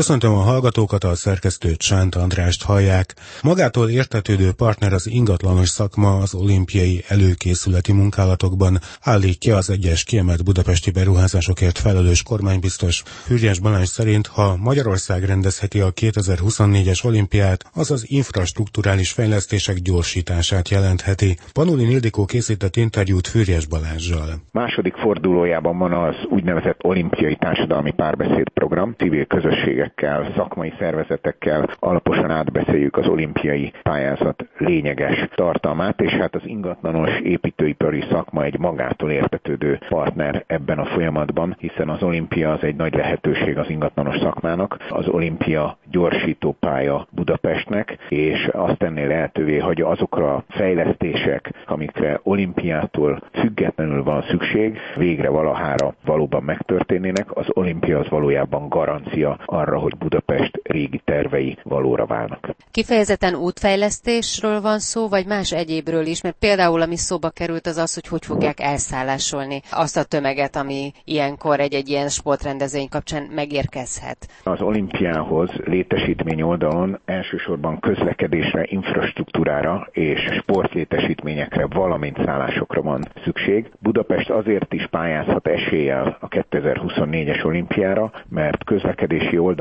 Köszöntöm a hallgatókat, a szerkesztőt, Sánta Andrást hallják. Magától értetődő partner az ingatlanos szakma az olimpiai előkészületi munkálatokban, állítja az egyes kiemelt budapesti beruházásokért felelős kormánybiztos. Fürjes Balázs szerint, ha Magyarország rendezheti a 2024-es olimpiát, az az infrastrukturális fejlesztések gyorsítását jelentheti. Panuli Nildikó készített interjút Fürjes Balázssal. Második fordulójában van az úgynevezett olimpiai társadalmi párbeszéd program, civil közösség, szakmai szervezetekkel alaposan átbeszéljük az olimpiai pályázat lényeges tartalmát, és hát az ingatlanos építőipari szakma egy magától értetődő partner ebben a folyamatban, hiszen az olimpia az egy nagy lehetőség az ingatlanos szakmának, az olimpia gyorsító pálya Budapestnek, és azt tenné lehetővé, hogy azokra a fejlesztések, amikre olimpiától függetlenül van szükség, végre valahára valóban megtörténnének. Az olimpia az valójában garancia arra, hogy Budapest régi tervei valóra válnak. Kifejezetten útfejlesztésről van szó, vagy más egyébről is? Mert például, ami szóba került, az az, hogy fogják elszállásolni azt a tömeget, ami ilyenkor egy ilyen sportrendezvény kapcsán megérkezhet. Az olimpiához létesítmény oldalon elsősorban közlekedésre, infrastruktúrára és sportlétesítményekre, valamint szállásokra van szükség. Budapest azért is pályázhat eséllyel a 2024-es olimpiára, mert közlekedési oldalon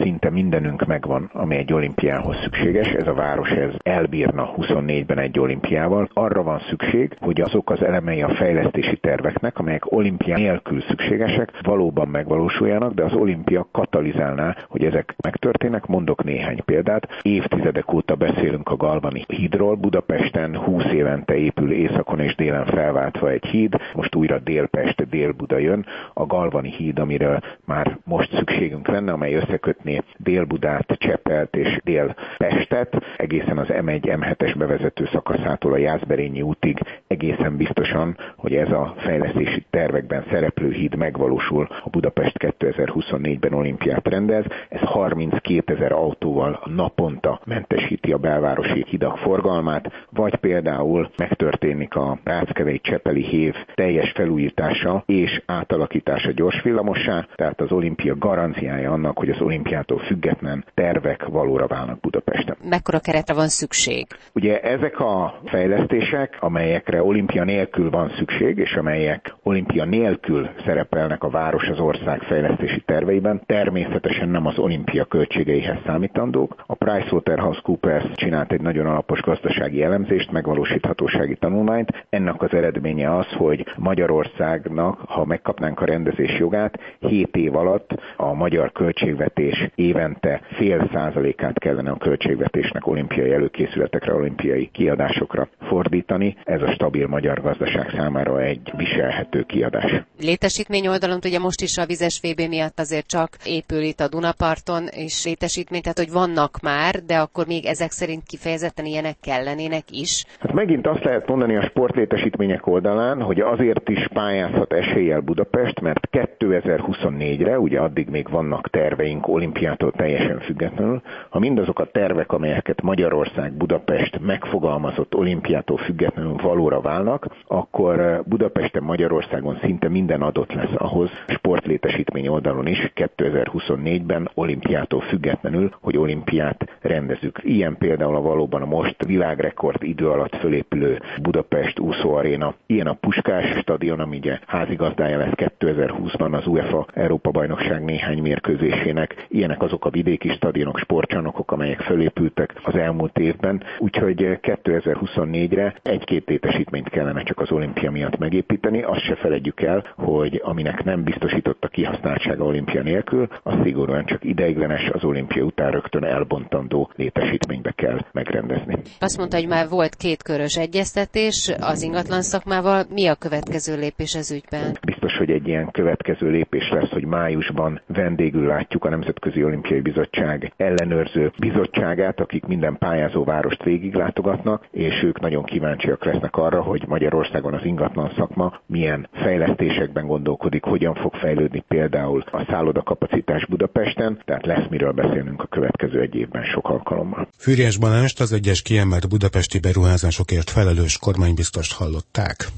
szinte mindenünk megvan, ami egy olimpiához szükséges. Ez a város elbírna 24-ben egy olimpiával. Arra van szükség, hogy azok az elemei a fejlesztési terveknek, amelyek olimpia nélkül szükségesek, valóban megvalósuljanak, de az olimpia katalizálná, hogy ezek megtörténnek. Mondok néhány példát. Évtizedek óta beszélünk a Galvani hídról. Budapesten 20 évente épül északon és délen felváltva egy híd. Most újra Dél-Pest, Dél-Buda jön. A Galvani híd, amiről már most szükségünk lenne, amely összekötné Dél-Budát, Csepelt és Dél-Pestet, egészen az M1-M7-es bevezető szakaszától a Jászberényi útig, egészen biztosan, hogy ez a fejlesztési tervekben szereplő híd megvalósul, a Budapest 2024-ben olimpiát rendez. Ez 32 000 autóval naponta mentesíti a belvárosi hidak forgalmát, vagy például megtörténik a Ráckevei-Csepeli HÉV teljes felújítása és átalakítása gyors villamossá, tehát az olimpia garanciája annak, hogy az olimpiától független tervek valóra válnak Budapesten. Mekkora keretre van szükség? Ugye ezek a fejlesztések, amelyekre olimpia nélkül van szükség, és amelyek olimpia nélkül szerepelnek a város az ország fejlesztési terveiben, természetesen nem az olimpia költségeihez számítandók. A PricewaterhouseCoopers csinált egy nagyon alapos gazdasági elemzést, megvalósíthatósági tanulmányt. Ennek az eredménye az, hogy Magyarországnak, ha megkapnánk a rendezés jogát, 7 év alatt a magyar költségvetés évente 0,5%-át kellene a költségvetésnek olimpiai előkészületekre, olimpiai kiadásokra fordítani. Ez a stabil magyar gazdaság számára egy viselhető kiadás. Létesítmény oldalon ugye most is a vizes VB miatt azért csak épül itt a Dunaparton és létesítmény, tehát hogy vannak már, de akkor még ezek szerint kifejezetten ilyenek kellenének is. Hát megint azt lehet mondani a sportlétesítmények oldalán, hogy azért is pályázhat eséllyel Budapest, mert 2024-re, ugye addig még vannak terveink olimpiától teljesen függetlenül, ha mindazok a tervek, amelyeket Magyarország, Budapest megfogalmazott olimpiától függetlenül valóra válnak, akkor Budapesten, Magyarországon szinte minden adott lesz ahhoz, sportlétesítmény oldalon is 2024-ben olimpiától függetlenül, hogy olimpiát rendezzük. Ilyen például a valóban a most világrekord idő alatt fölépülő Budapest úszóaréna, ilyen a Puskás stadion, ami ugye házigazdája lesz 2020-ban az UEFA Európa bajnokság néhány mérkőzésének, ilyenek azok a vidéki stadionok, sportcsarnokok, amelyek fölépültek az elmúlt évben, úgyhogy 2024-re egy-két létesítményt kellene csak az olimpia miatt megépíteni. Azt se feledjük el, hogy aminek nem biztosított a kihasználtsága olimpia nélkül, az szigorúan csak ideiglenes, az olimpia után rögtön elbontandó létesítménybe kell megrendezni. Azt mondta, hogy már volt kétkörös egyeztetés az ingatlan szakmával. Mi a következő lépés ez ügyben? Biztos, hogy egy ilyen következő lépés lesz, hogy májusban vendégül látjuk a Nemzetközi Olimpiai Bizottság ellenőrző bizottságát, akik minden pályázó várost végiglátogatnak, és ők nagyon kíváncsiak lesznek arra, hogy Magyarországon az ingatlan szakma milyen fejlesztésekben gondolkodik, hogyan fog fejlődni például a szállodakapacitás Budapesten, tehát lesz miről beszélnünk a következő egy évben sok alkalommal. Fürjes Balást, az egyes kiemelt budapesti beruházásokért felelős kormánybiztost hallották.